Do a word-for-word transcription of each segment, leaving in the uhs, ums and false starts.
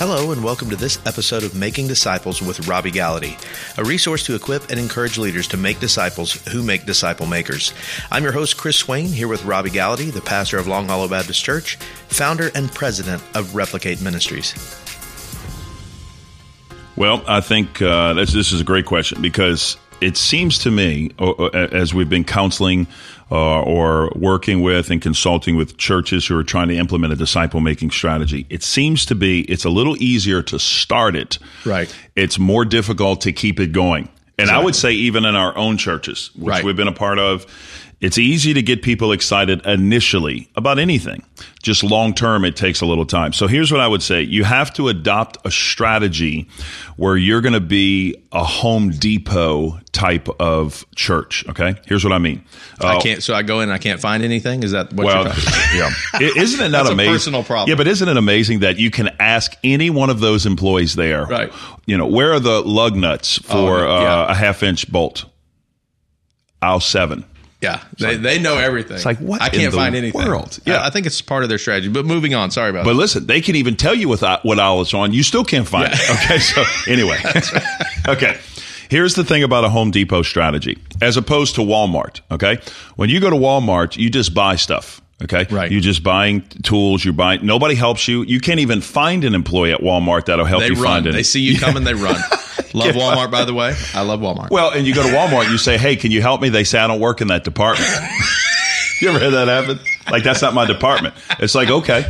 Hello and welcome to this episode of Making Disciples with Robbie Gallaty, a resource to equip and encourage leaders to make disciples who make disciple makers. I'm your host, Chris Swain, here with Robbie Gallaty, the pastor of Long Hollow Baptist Church, founder and president of Replicate Ministries. Well, I think uh, this, this is a great question because it seems to me, as we've been counseling uh, or working with and consulting with churches who are trying to implement a disciple-making strategy, it seems to be it's a little easier to start it. Right. It's more difficult to keep it going. And exactly. I would say even in our own churches, which right. we've been a part of, it's easy to get people excited initially about anything. Just long-term, it takes a little time. So here's what I would say. You have to adopt a strategy where you're going to be a Home Depot type of church, okay? Here's what I mean. Uh, I can't. So I go in and I can't find anything? Is that what well, you're talking about? Yeah. Isn't it not That's amazing? That's a personal problem. Yeah, but isn't it amazing that you can ask any one of those employees there, right. you know, where are the lug nuts for oh, yeah. uh, a half-inch bolt? Aisle seven. Yeah, it's they like, they know everything. It's like, what I can't in the find anything. World? Yeah, I, I think it's part of their strategy. But moving on, sorry about but that. But listen, they can even tell you what what aisle it's on. You still can't find yeah. it. Okay, so anyway, That's right. okay. Here's the thing about a Home Depot strategy, as opposed to Walmart. Okay, when you go to Walmart, you just buy stuff. Okay, right. You're just buying tools. You're buying. Nobody helps you. You can't even find an employee at Walmart that'll help they you run. find it. They see you yeah. coming, they run. Love yeah. Walmart, by the way. I love Walmart. Well, and you go to Walmart, you say, hey, can you help me? They say, I don't work in that department. You ever heard that happen? Like, that's not my department. It's like, okay,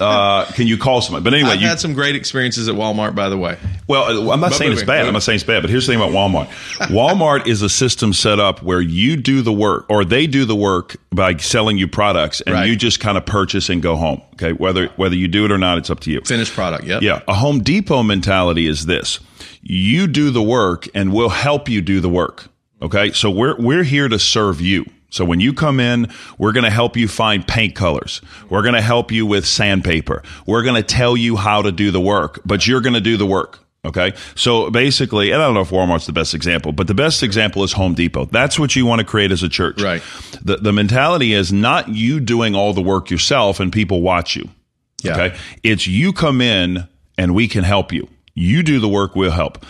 uh, can you call someone? But anyway, I've you had some great experiences at Walmart, by the way. Well, I'm not but saying moving, it's bad. Moving. I'm not saying it's bad. But here's the thing about Walmart. Walmart is a system set up where you do the work, or they do the work by selling you products, and right. you just kind of purchase and go home. Okay, whether whether you do it or not, it's up to you. Finished product, yeah. Yeah, a Home Depot mentality is this. You do the work, and we'll help you do the work. Okay, so we're we're here to serve you. So when you come in, we're going to help you find paint colors. We're going to help you with sandpaper. We're going to tell you how to do the work, but you're going to do the work. Okay. So basically, and I don't know if Walmart's the best example, but the best example is Home Depot. That's what you want to create as a church. Right. The, the mentality is not you doing all the work yourself and people watch you. Yeah. Okay. It's you come in and we can help you. You do the work, we'll help.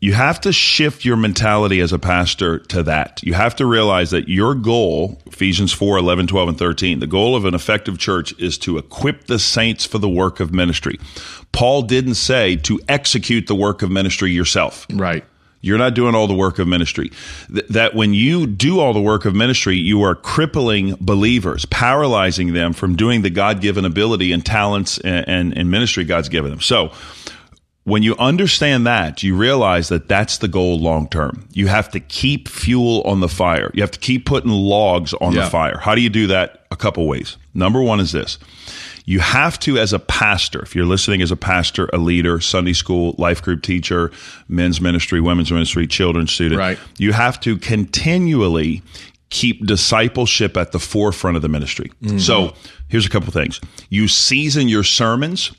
You have to shift your mentality as a pastor to that. You have to realize that your goal, Ephesians four, eleven, twelve, and thirteen, the goal of an effective church is to equip the saints for the work of ministry. Paul didn't say to execute the work of ministry yourself. Right. You're not doing all the work of ministry. Th- that when you do all the work of ministry, you are crippling believers, paralyzing them from doing the God-given ability and talents and, and, and ministry God's given them. So, when you understand that, you realize that that's the goal long term. You have to keep fuel on the fire. You have to keep putting logs on yeah. the fire. How do you do that? A couple ways. Number one is this. You have to, as a pastor, if you're listening as a pastor, a leader, Sunday school, life group teacher, men's ministry, women's ministry, children's student, right. you have to continually keep discipleship at the forefront of the ministry. Mm-hmm. So here's a couple things. You season your sermons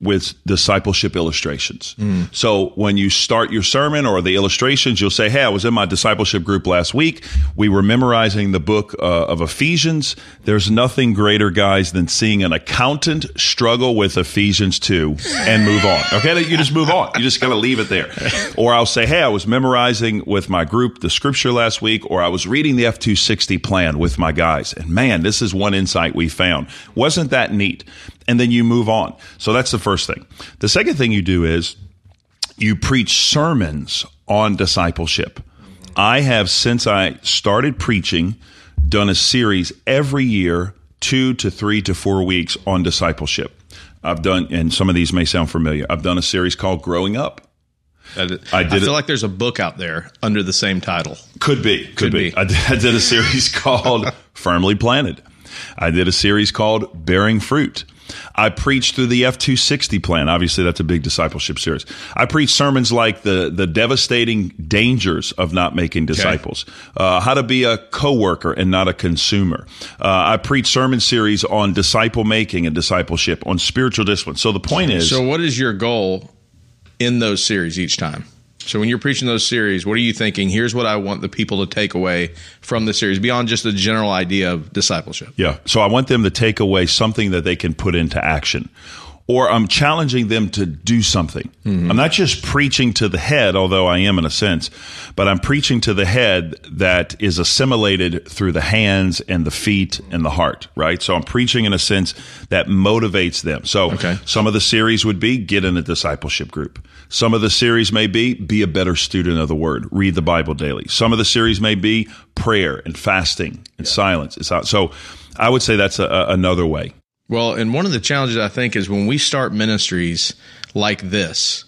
with discipleship illustrations. Mm. So when you start your sermon or the illustrations, you'll say, hey, I was in my discipleship group last week. We were memorizing the book uh, of Ephesians. There's nothing greater, guys, than seeing an accountant struggle with Ephesians two and move on. Okay, you just move on. You just gotta leave it there. Or I'll say, hey, I was memorizing with my group the scripture last week, or I was reading the F two sixty plan with my guys. And man, this is one insight we found. Wasn't that neat? And then you move on. So that's the first thing. The second thing you do is you preach sermons on discipleship. I have, since I started preaching, done a series every year, two to three to four weeks on discipleship. I've done, and some of these may sound familiar, I've done a series called Growing Up. I, did, I, did I feel it. like there's a book out there under the same title. Could be. Could, could be. be. I, did, I did a series called Firmly Planted. I did a series called Bearing Fruit. I preached through the F two sixty plan. Obviously, that's a big discipleship series. I preached sermons like the, the devastating dangers of not making disciples, okay. uh, how to be a coworker and not a consumer. Uh, I preached sermon series on disciple making and discipleship, on spiritual discipline. So the point is... So what is your goal in those series each time? So when you're preaching those series, what are you thinking? Here's what I want the people to take away from the series, beyond just the general idea of discipleship. Yeah. So I want them to take away something that they can put into action. or I'm challenging them to do something. Mm-hmm. I'm not just preaching to the head, although I am in a sense, but I'm preaching to the head that is assimilated through the hands and the feet and the heart, right? So I'm preaching in a sense that motivates them. So okay. Some of the series would be get in a discipleship group. Some of the series may be be a better student of the word, read the Bible daily. Some of the series may be prayer and fasting and yeah. silence. It's out. So I would say that's a, a, another way. Well, and one of the challenges, I think, is when we start ministries like this,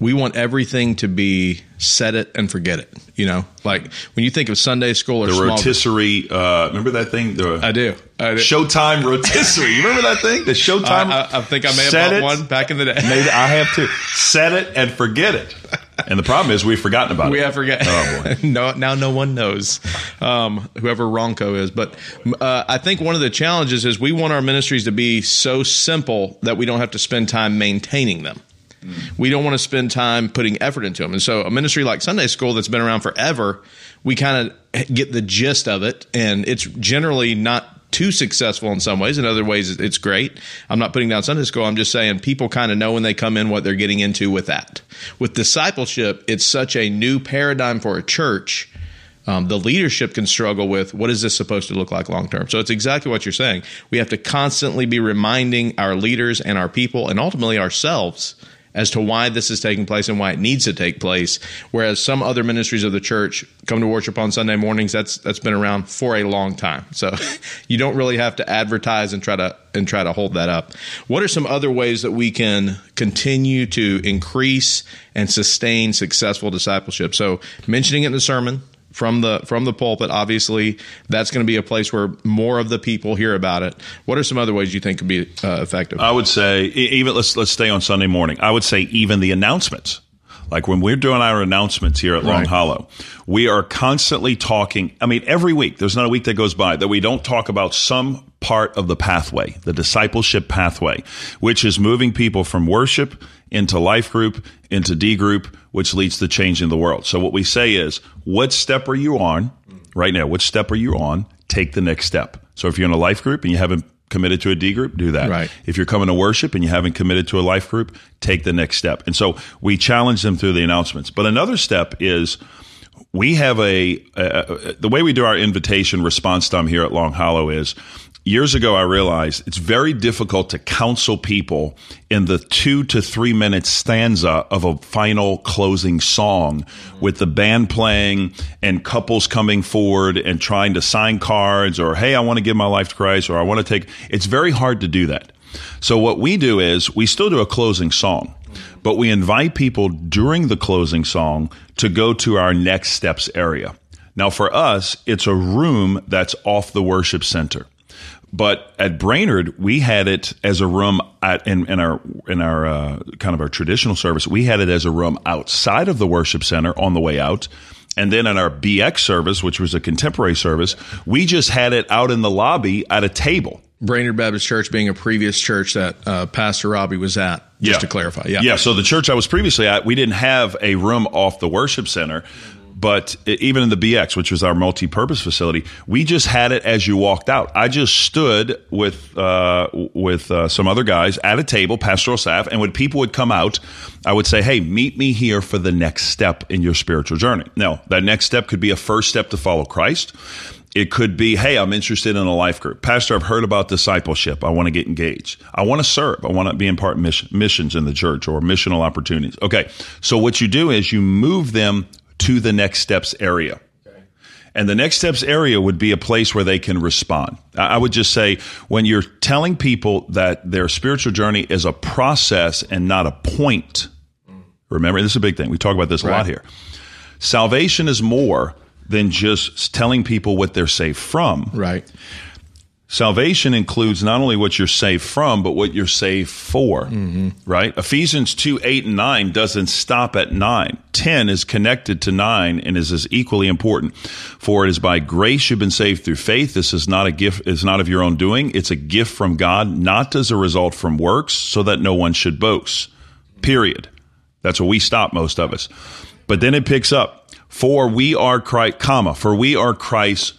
we want everything to be set it and forget it. You know, like when you think of Sunday school or the rotisserie, uh, remember that thing? The I do. I do. Showtime rotisserie. You remember that thing? The Showtime. I, I, I think I may have bought it, one back in the day. Maybe I have too. Set it and forget it. And the problem is we've forgotten about we it. We have forgotten. Oh, boy. no, now no one knows um, whoever Ronco is. But uh, I think one of the challenges is we want our ministries to be so simple that we don't have to spend time maintaining them. Mm. We don't want to spend time putting effort into them. And so a ministry like Sunday school that's been around forever, we kind of get the gist of it. And it's generally not too successful in some ways. In other ways, it's great. I'm not putting down Sunday school. I'm just saying people kind of know when they come in what they're getting into with that. With discipleship, it's such a new paradigm for a church. Um, the leadership can struggle with what is this supposed to look like long term. So it's exactly what you're saying. We have to constantly be reminding our leaders and our people and ultimately ourselves as to why this is taking place and why it needs to take place. Whereas some other ministries of the church come to worship on Sunday mornings, that's that's been around for a long time. So you don't really have to advertise and try to and try to hold that up. What are some other ways that we can continue to increase and sustain successful discipleship? So mentioning it in the sermon from the from the pulpit, obviously, that's going to be a place where more of the people hear about it. What are some other ways you think could be uh, effective? I would say, even let's let's stay on Sunday morning. I would say even the announcements. Like when we're doing our announcements here at Long right. Hollow, we are constantly talking. I mean, every week, there's not a week that goes by that we don't talk about some part of the pathway, the discipleship pathway, which is moving people from worship into life group, into D group, which leads to change in the world. So what we say is, what step are you on right now? What step are you on? Take the next step. So if you're in a life group and you haven't committed to a D group, do that. Right. If you're coming to worship and you haven't committed to a life group, take the next step. And so we challenge them through the announcements. But another step is we have a, a, a the way we do our invitation response time here at Long Hollow is, years ago, I realized it's very difficult to counsel people in the two to three minute stanza of a final closing song with the band playing and couples coming forward and trying to sign cards or, hey, I want to give my life to Christ or I want to take. It's very hard to do that. So what we do is we still do a closing song, but we invite people during the closing song to go to our Next Steps area. Now, for us, it's a room that's off the worship center. But at Brainerd, we had it as a room at, in, in our in our uh, kind of our traditional service. We had it as a room outside of the worship center on the way out. And then in our B X service, which was a contemporary service, we just had it out in the lobby at a table. Brainerd Baptist Church being a previous church that uh, Pastor Robbie was at, just yeah. to clarify. Yeah. yeah, so the church I was previously at, we didn't have a room off the worship center. But even in the B X, which was our multi-purpose facility, we just had it as you walked out. I just stood with uh, with uh, some other guys at a table, pastoral staff, and when people would come out, I would say, hey, meet me here for the next step in your spiritual journey. Now, that next step could be a first step to follow Christ. It could be, hey, I'm interested in a life group. Pastor, I've heard about discipleship. I want to get engaged. I want to serve. I want to be in part miss- missions in the church or missional opportunities. Okay, so what you do is you move them to the Next Steps area. Okay. And the Next Steps area would be a place where they can respond. I would just say, when you're telling people that their spiritual journey is a process and not a point, remember, this is a big thing. We talk about this right. a lot here. Salvation is more than just telling people what they're saved from. Right. Salvation includes not only what you're saved from, but what you're saved for, mm-hmm. right? Ephesians two, eight, and nine doesn't stop at nine. ten is connected to nine and is as equally important. For it is by grace you've been saved through faith. This is not a gift, it's not of your own doing. It's a gift from God, not as a result from works, so that no one should boast, period. That's where we stop, most of us. But then it picks up, for we are Christ, comma, for we are Christ's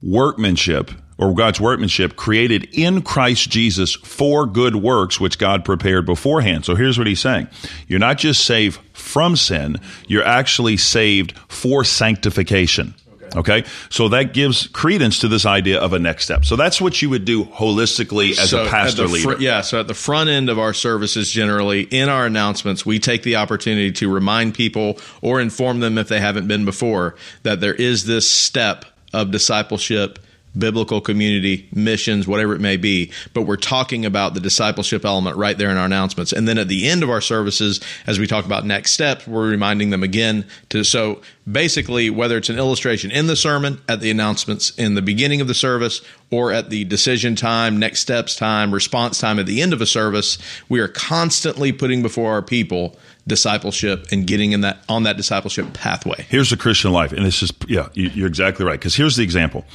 workmanship, or God's workmanship, created in Christ Jesus for good works, which God prepared beforehand. So here's what he's saying. You're not just saved from sin, you're actually saved for sanctification. Okay, so that gives credence to this idea of a next step. So that's what you would do holistically as so a pastor fr- leader. Yeah, so at the front end of our services, generally, in our announcements, we take the opportunity to remind people or inform them if they haven't been before that there is this step of discipleship, biblical community, missions, whatever it may be. But we're talking about the discipleship element right there in our announcements. And then at the end of our services, as we talk about next steps, we're reminding them again to, so basically, whether it's an illustration in the sermon, at the announcements in the beginning of the service, or at the decision time, next steps time, response time at the end of a service, we are constantly putting before our people discipleship and getting in that on that discipleship pathway. Here's the Christian life. And this is, yeah, you're exactly right. Because here's the example.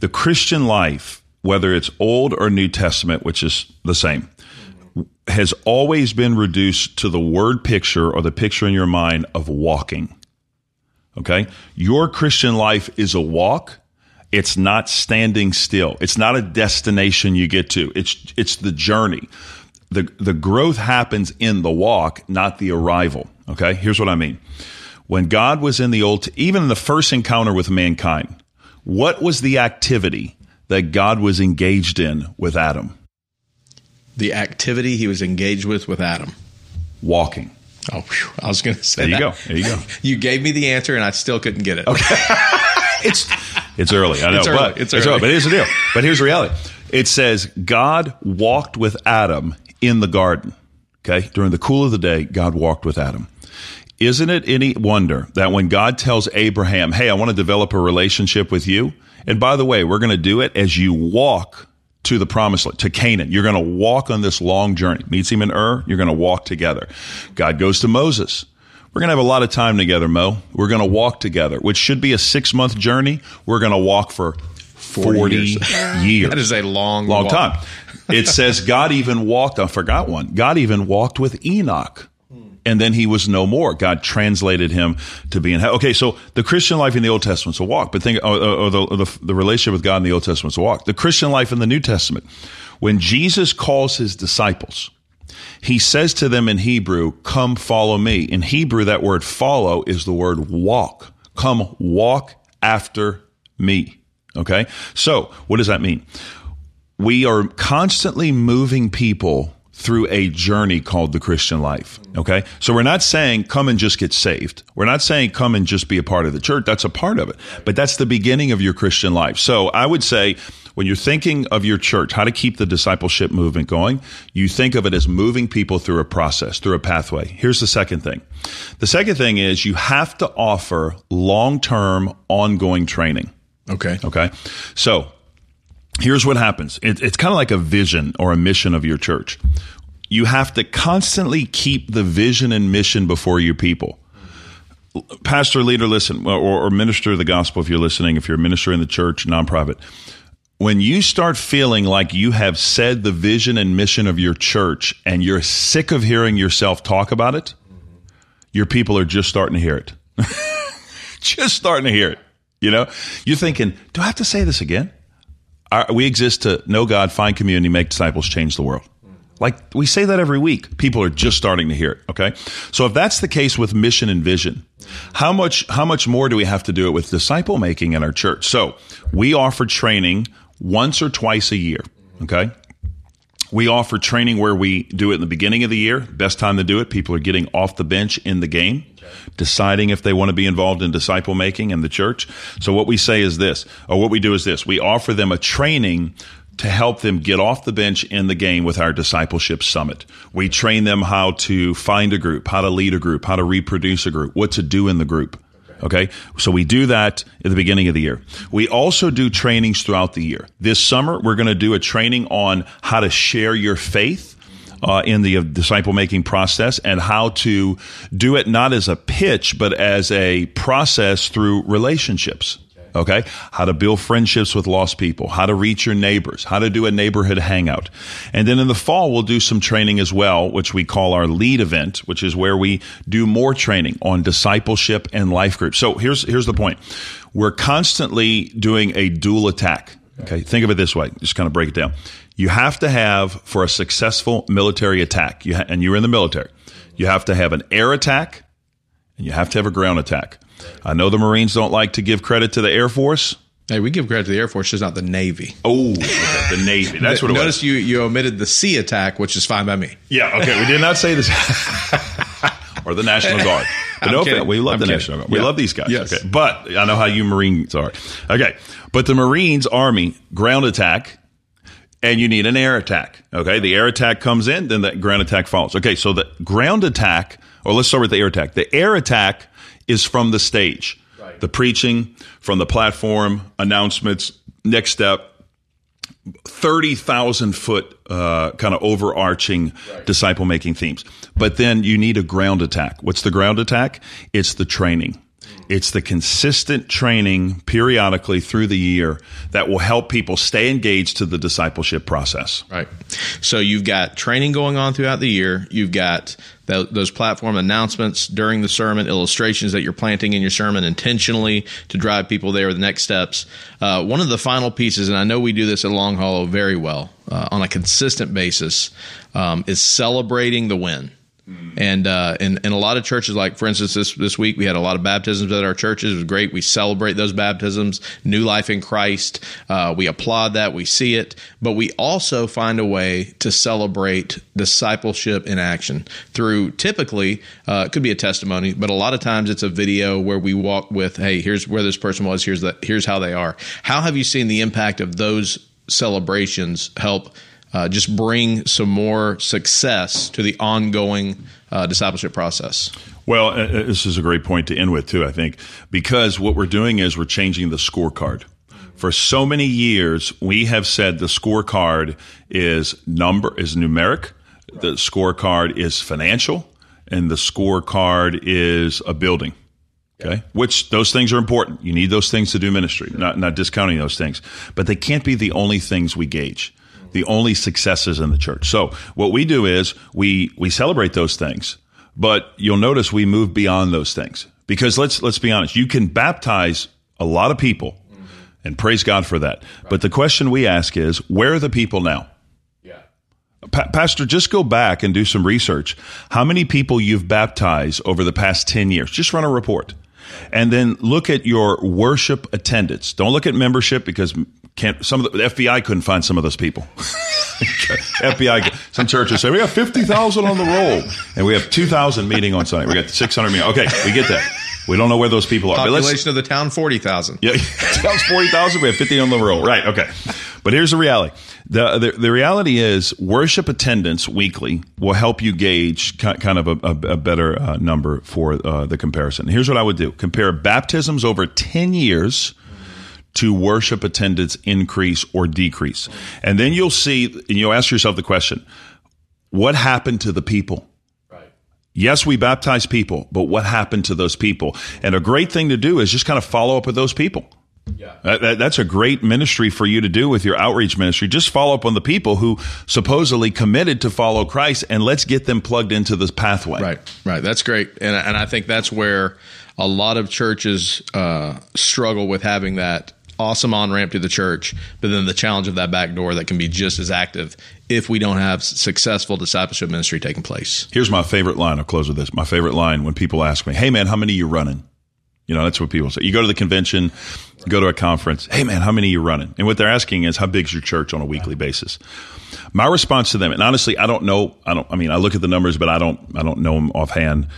The Christian life, whether it's Old or New Testament, which is the same, has always been reduced to the word picture or the picture in your mind of walking. Okay? Your Christian life is a walk. It's not standing still. It's not a destination you get to. It's it's the journey. The the growth happens in the walk, not the arrival. Okay? Here's what I mean. When God was in the old, even in the first encounter with mankind, what was the activity that God was engaged in with Adam? The activity he was engaged with with Adam. Walking. Oh, whew. I was going to say there you that. go. There you go. You gave me the answer and I still couldn't get it. Okay. it's it's early. I know, it's early. but it's early. It's early. But here's the deal. But here's reality. It says God walked with Adam in the garden, okay? During the cool of the day, God walked with Adam. Isn't it any wonder that when God tells Abraham, hey, I want to develop a relationship with you, and by the way, we're going to do it as you walk to the promised land, to Canaan. You're going to walk on this long journey. Meets him in Ur, you're going to walk together. God goes to Moses. We're going to have a lot of time together, Mo. We're going to walk together, which should be a six-month journey. We're going to walk for forty, forty years. years. That is a long, long walk. time. It says God even walked, I forgot one, God even walked with Enoch, and then he was no more. God translated him to be in heaven. Okay, so the Christian life in the Old Testament's a walk, but think, or, or, the, or the, the relationship with God in the Old Testament's a walk. The Christian life in the New Testament, when Jesus calls his disciples, he says to them in Hebrew, come follow me. In Hebrew, that word follow is the word walk. Come walk after me, okay? So what does that mean? We are constantly moving people through a journey called the Christian life, okay? So we're not saying come and just get saved. We're not saying come and just be a part of the church. That's a part of it, but that's the beginning of your Christian life. So I would say when you're thinking of your church, how to keep the discipleship movement going, you think of it as moving people through a process, through a pathway. Here's the second thing. The second thing is you have to offer long-term ongoing training. Okay. Okay. So here's what happens. It, it's kind of like a vision or a mission of your church. You have to constantly keep the vision and mission before your people. Pastor, leader, listen, or, or minister of the gospel if you're listening, if you're a minister in the church, nonprofit. When you start feeling like you have said the vision and mission of your church and you're sick of hearing yourself talk about it, your people are just starting to hear it. Just starting to hear it. You know, you're thinking, do I have to say this again? We exist to know God, find community, make disciples, change the world. Like we say that every week. People are just starting to hear it, okay? So if that's the case with mission and vision, how much how much more do we have to do it with disciple making in our church? So we offer training once or twice a year, okay? We offer training where we do it in the beginning of the year. Best time to do it. People are getting off the bench in the game, deciding if they want to be involved in disciple making in the church. So what we say is this, or what we do is this. We offer them a training to help them get off the bench in the game with our discipleship summit. We train them how to find a group, how to lead a group, how to reproduce a group, what to do in the group. Okay, so we do that at the beginning of the year. We also do trainings throughout the year. This summer, we're going to do a training on how to share your faith uh, in the disciple-making process and how to do it not as a pitch, but as a process through relationships. Okay, how to build friendships with lost people, how to reach your neighbors, how to do a neighborhood hangout. And then in the fall, we'll do some training as well, which we call our lead event, which is where we do more training on discipleship and life groups. So here's, here's the point. We're constantly doing a dual attack. Okay, think of it this way. Just kind of break it down. You have to have, for a successful military attack, you ha- and you're in the military, you have to have an air attack and you have to have a ground attack. I know the Marines don't like to give credit to the Air Force. Hey, we give credit to the Air Force, just not the Navy. Oh, okay, the Navy. That's what it Notice was. Notice you, you omitted the sea attack, which is fine by me. Yeah, okay. We did not say this. Or the National Guard. But no offense, we love I'm the kidding. National Guard. We yeah. love these guys. Yes. Okay. But I know how you Marines are. Okay. But the Marines, Army, ground attack, and you need an air attack. Okay. The air attack comes in, then the ground attack follows. Okay. So the ground attack, or let's start with the air attack. The air attack is from the stage, right. The preaching, from the platform, announcements, next step, thirty thousand foot uh, kind of overarching right. disciple making themes. But then you need a ground attack. What's the ground attack? It's the training. It's the consistent training periodically through the year that will help people stay engaged to the discipleship process. Right. So you've got training going on throughout the year. You've got th- those platform announcements during the sermon, illustrations that you're planting in your sermon intentionally to drive people there, the next steps. Uh, one of the final pieces, and I know we do this at Long Hollow very well uh, on a consistent basis, um, is celebrating the win. And, uh, and and a lot of churches, like, for instance, this, this week we had a lot of baptisms at our churches. It was great. We celebrate those baptisms, new life in Christ. Uh, we applaud that. We see it. But we also find a way to celebrate discipleship in action through typically, uh, it could be a testimony, but a lot of times it's a video where we walk with, hey, here's where this person was, here's the, here's how they are. How have you seen the impact of those celebrations help Uh, just bring some more success to the ongoing uh, discipleship process? Well, uh, this is a great point to end with, too, I think, because what we're doing is we're changing the scorecard. For so many years, we have said the scorecard is number is numeric, right. The scorecard is financial, and the scorecard is a building. Okay, which those things are important. You need those things to do ministry, sure. not not discounting those things, but they can't be the only things we gauge. The only successes in the church. So what we do is we, we celebrate those things, but you'll notice we move beyond those things because let's, let's be honest. You can baptize a lot of people mm-hmm. and praise God for that. Right. But the question we ask is, where are the people now? Yeah. Pa- Pastor, just go back and do some research. How many people you've baptized over the past ten years? Just run a report. And then look at your worship attendance. Don't look at membership because can't some of the, the F B I couldn't find some of those people. F B I, some churches say we have fifty thousand on the roll and we have two thousand meeting on Sunday. We got six hundred meeting. Okay, we get that. We don't know where those people are. Population of the town forty thousand. Yeah, town's forty thousand. We have fifty on the roll. Right. Okay. But here's the reality. The, the the reality is worship attendance weekly will help you gauge ki- kind of a, a, a better uh, number for uh, the comparison. Here's what I would do. Compare baptisms over ten years to worship attendance increase or decrease. And then you'll see, and you'll ask yourself the question, what happened to the people? Yes, we baptize people, but what happened to those people? And a great thing to do is just kind of follow up with those people. Yeah, that, that's a great ministry for you to do with your outreach ministry. Just follow up on the people who supposedly committed to follow Christ, and let's get them plugged into this pathway. Right, right. That's great, and and I think that's where a lot of churches uh, struggle with having that awesome on-ramp to the church, but then the challenge of that back door that can be just as active if we don't have successful discipleship ministry taking place. Here's my favorite line. I'll close with this. My favorite line when people ask me, "Hey, man, how many are you running?" You know, that's what people say. You go to the convention, you go to a conference. Hey, man, how many are you running? And what they're asking is, how big's your church on a weekly basis? My response to them, and honestly, I don't know. I don't. I mean, I look at the numbers, but I don't. I don't know them offhand.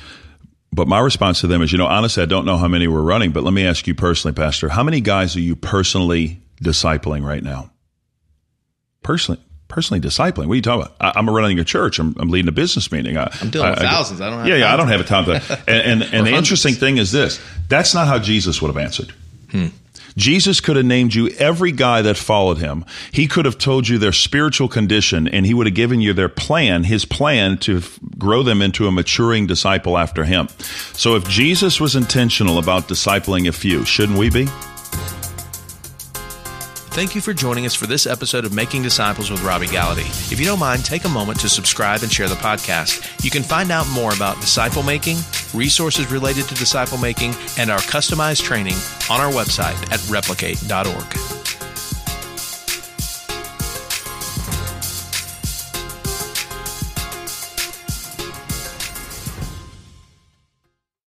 But my response to them is, you know, honestly, I don't know how many we're running. But let me ask you personally, Pastor, how many guys are you personally discipling right now? Personally. Personally discipling. What are you talking about? I, I'm running a church. I'm, I'm leading a business meeting. I, I'm dealing I, with thousands. I, I don't have yeah, yeah. I don't have a time for that. And, and, and the interesting thing is this. That's not how Jesus would have answered. Hmm. Jesus could have named you every guy that followed him. He could have told you their spiritual condition, and he would have given you their plan, his plan to f- grow them into a maturing disciple after him. So if Jesus was intentional about discipling a few, shouldn't we be? Thank you for joining us for this episode of Making Disciples with Robbie Gallaty. If you don't mind, take a moment to subscribe and share the podcast. You can find out more about disciple making, resources related to disciple making, and our customized training on our website at replicate dot org.